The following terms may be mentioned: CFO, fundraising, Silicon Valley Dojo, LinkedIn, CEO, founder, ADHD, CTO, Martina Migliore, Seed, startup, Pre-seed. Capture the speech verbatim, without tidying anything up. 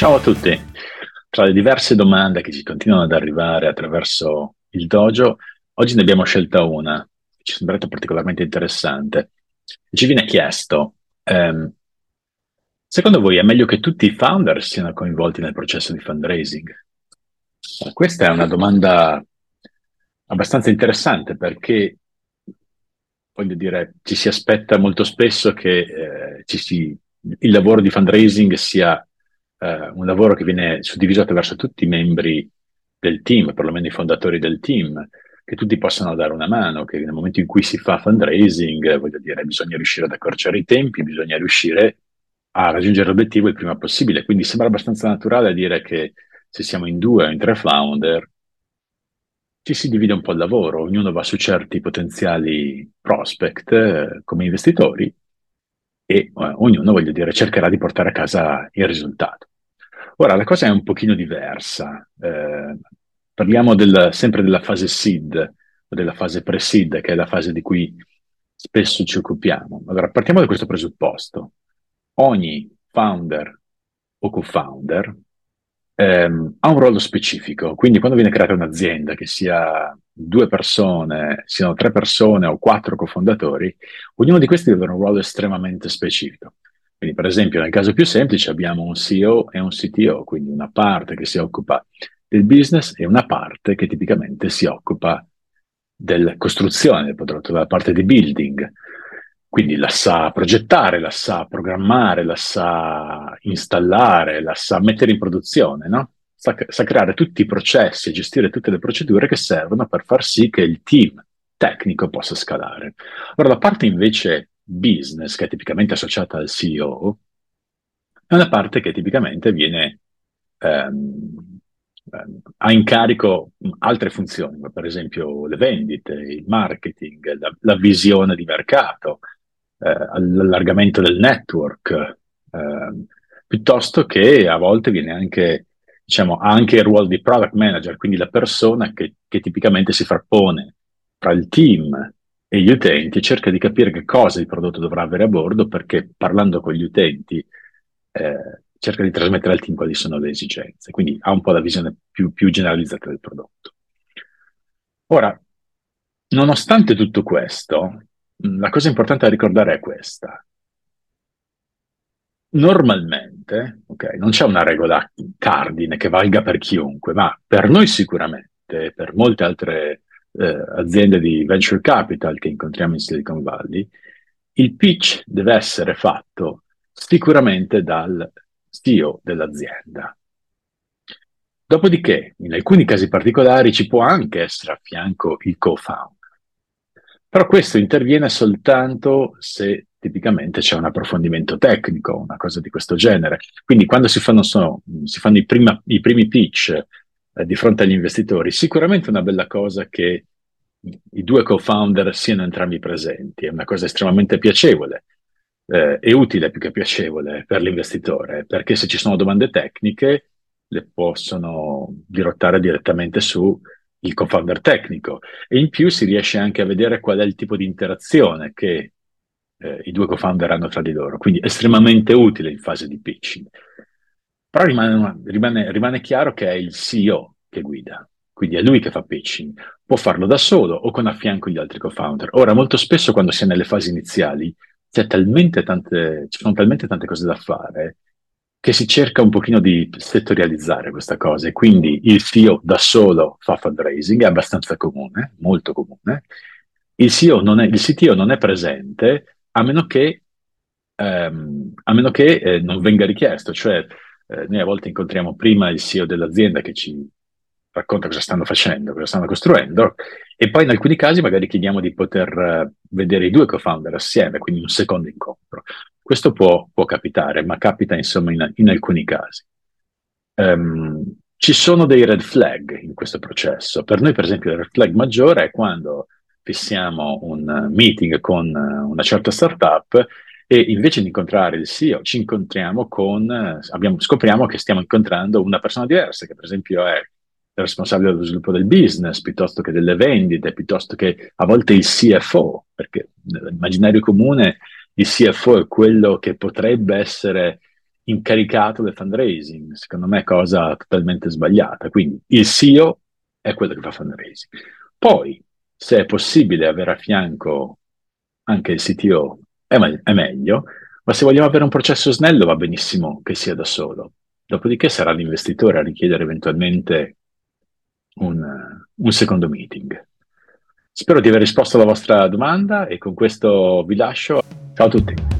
Ciao a tutti. Tra le diverse domande che ci continuano ad arrivare attraverso il dojo, oggi ne abbiamo scelta una che ci è sembrata particolarmente interessante. Ci viene chiesto, ehm, secondo voi è meglio che tutti i founder siano coinvolti nel processo di fundraising? Questa è una domanda abbastanza interessante perché, voglio dire, ci si aspetta molto spesso che eh, ci si, il lavoro di fundraising sia Uh, un lavoro che viene suddiviso attraverso tutti i membri del team, perlomeno i fondatori del team, che tutti possano dare una mano, che nel momento in cui si fa fundraising, voglio dire, bisogna riuscire ad accorciare i tempi, bisogna riuscire a raggiungere l'obiettivo il prima possibile. Quindi sembra abbastanza naturale dire che se siamo in due o in tre founder, ci si divide un po' il lavoro, ognuno va su certi potenziali prospect eh, come investitori e eh, ognuno, voglio dire, cercherà di portare a casa il risultato. Ora, la cosa è un pochino diversa. Eh, parliamo del, sempre della fase seed, o della fase pre-seed, che è la fase di cui spesso ci occupiamo. Allora, partiamo da questo presupposto. Ogni founder o co-founder ehm, ha un ruolo specifico, quindi quando viene creata un'azienda, che sia due persone, siano tre persone o quattro cofondatori, ognuno di questi deve avere un ruolo estremamente specifico. Quindi, per esempio, nel caso più semplice abbiamo un C E O e un C T O, quindi una parte che si occupa del business e una parte che tipicamente si occupa della costruzione, della parte di building. Quindi la sa progettare, la sa programmare, la sa installare, la sa mettere in produzione, no? Sa, sa creare tutti i processi e gestire tutte le procedure che servono per far sì che il team tecnico possa scalare. Ora, la parte invece business, che è tipicamente associata al C E O, è una parte che tipicamente viene ehm, ha in carico altre funzioni, come per esempio le vendite, il marketing, la, la visione di mercato, eh, l'allargamento del network, eh, piuttosto che a volte viene anche, diciamo, ha anche il ruolo di product manager, quindi la persona che, che tipicamente si frappone tra il team e gli utenti, cerca di capire che cosa il prodotto dovrà avere a bordo, perché parlando con gli utenti eh, cerca di trasmettere al team quali sono le esigenze, quindi ha un po' la visione più, più generalizzata del prodotto. Ora, nonostante tutto questo, la cosa importante da ricordare è questa. Normalmente, ok, non c'è una regola cardine che valga per chiunque, ma per noi sicuramente, per molte altre Eh, aziende di venture capital che incontriamo in Silicon Valley, il pitch deve essere fatto sicuramente dal C E O dell'azienda. Dopodiché, in alcuni casi particolari, ci può anche essere a fianco il co-founder. Però questo interviene soltanto se tipicamente c'è un approfondimento tecnico, una cosa di questo genere. Quindi quando si fanno, sono, si fanno i, prima, i primi pitch di fronte agli investitori, sicuramente è una bella cosa che i due co-founder siano entrambi presenti, è una cosa estremamente piacevole eh, e utile più che piacevole per l'investitore, perché se ci sono domande tecniche le possono dirottare direttamente su il co-founder tecnico, e in più si riesce anche a vedere qual è il tipo di interazione che eh, i due co-founder hanno tra di loro, quindi estremamente utile in fase di pitching. Però rimane, rimane, rimane chiaro che è il C E O che guida, quindi è lui che fa pitching. Può farlo da solo o con a fianco gli altri co-founder. Ora, molto spesso quando si è nelle fasi iniziali c'è talmente tante, ci sono talmente tante cose da fare che si cerca un pochino di settorializzare questa cosa, e quindi il C E O da solo fa fundraising, è abbastanza comune, molto comune. Il C E O non è, il C T O non è presente a meno che, ehm, a meno che eh, non venga richiesto, cioè Eh, noi a volte incontriamo prima il C E O dell'azienda che ci racconta cosa stanno facendo, cosa stanno costruendo, e poi in alcuni casi magari chiediamo di poter eh, vedere i due co-founder assieme, quindi un secondo incontro. Questo può, può capitare, ma capita insomma in, in alcuni casi. Um, ci sono dei red flag in questo processo. Per noi, per esempio, il red flag maggiore è quando fissiamo un meeting con una certa startup e invece di incontrare il C E O ci incontriamo con, abbiamo, scopriamo che stiamo incontrando una persona diversa, che per esempio è responsabile dello sviluppo del business, piuttosto che delle vendite, piuttosto che a volte il C F O, perché nell'immaginario comune il C F O è quello che potrebbe essere incaricato del fundraising, secondo me è cosa totalmente sbagliata. Quindi il C E O è quello che fa fundraising. Poi, se è possibile avere a fianco anche il C T O, è, me- è meglio, ma se vogliamo avere un processo snello va benissimo che sia da solo. Dopodiché sarà l'investitore a richiedere eventualmente un, un secondo meeting. Spero di aver risposto alla vostra domanda e con questo vi lascio. Ciao a tutti.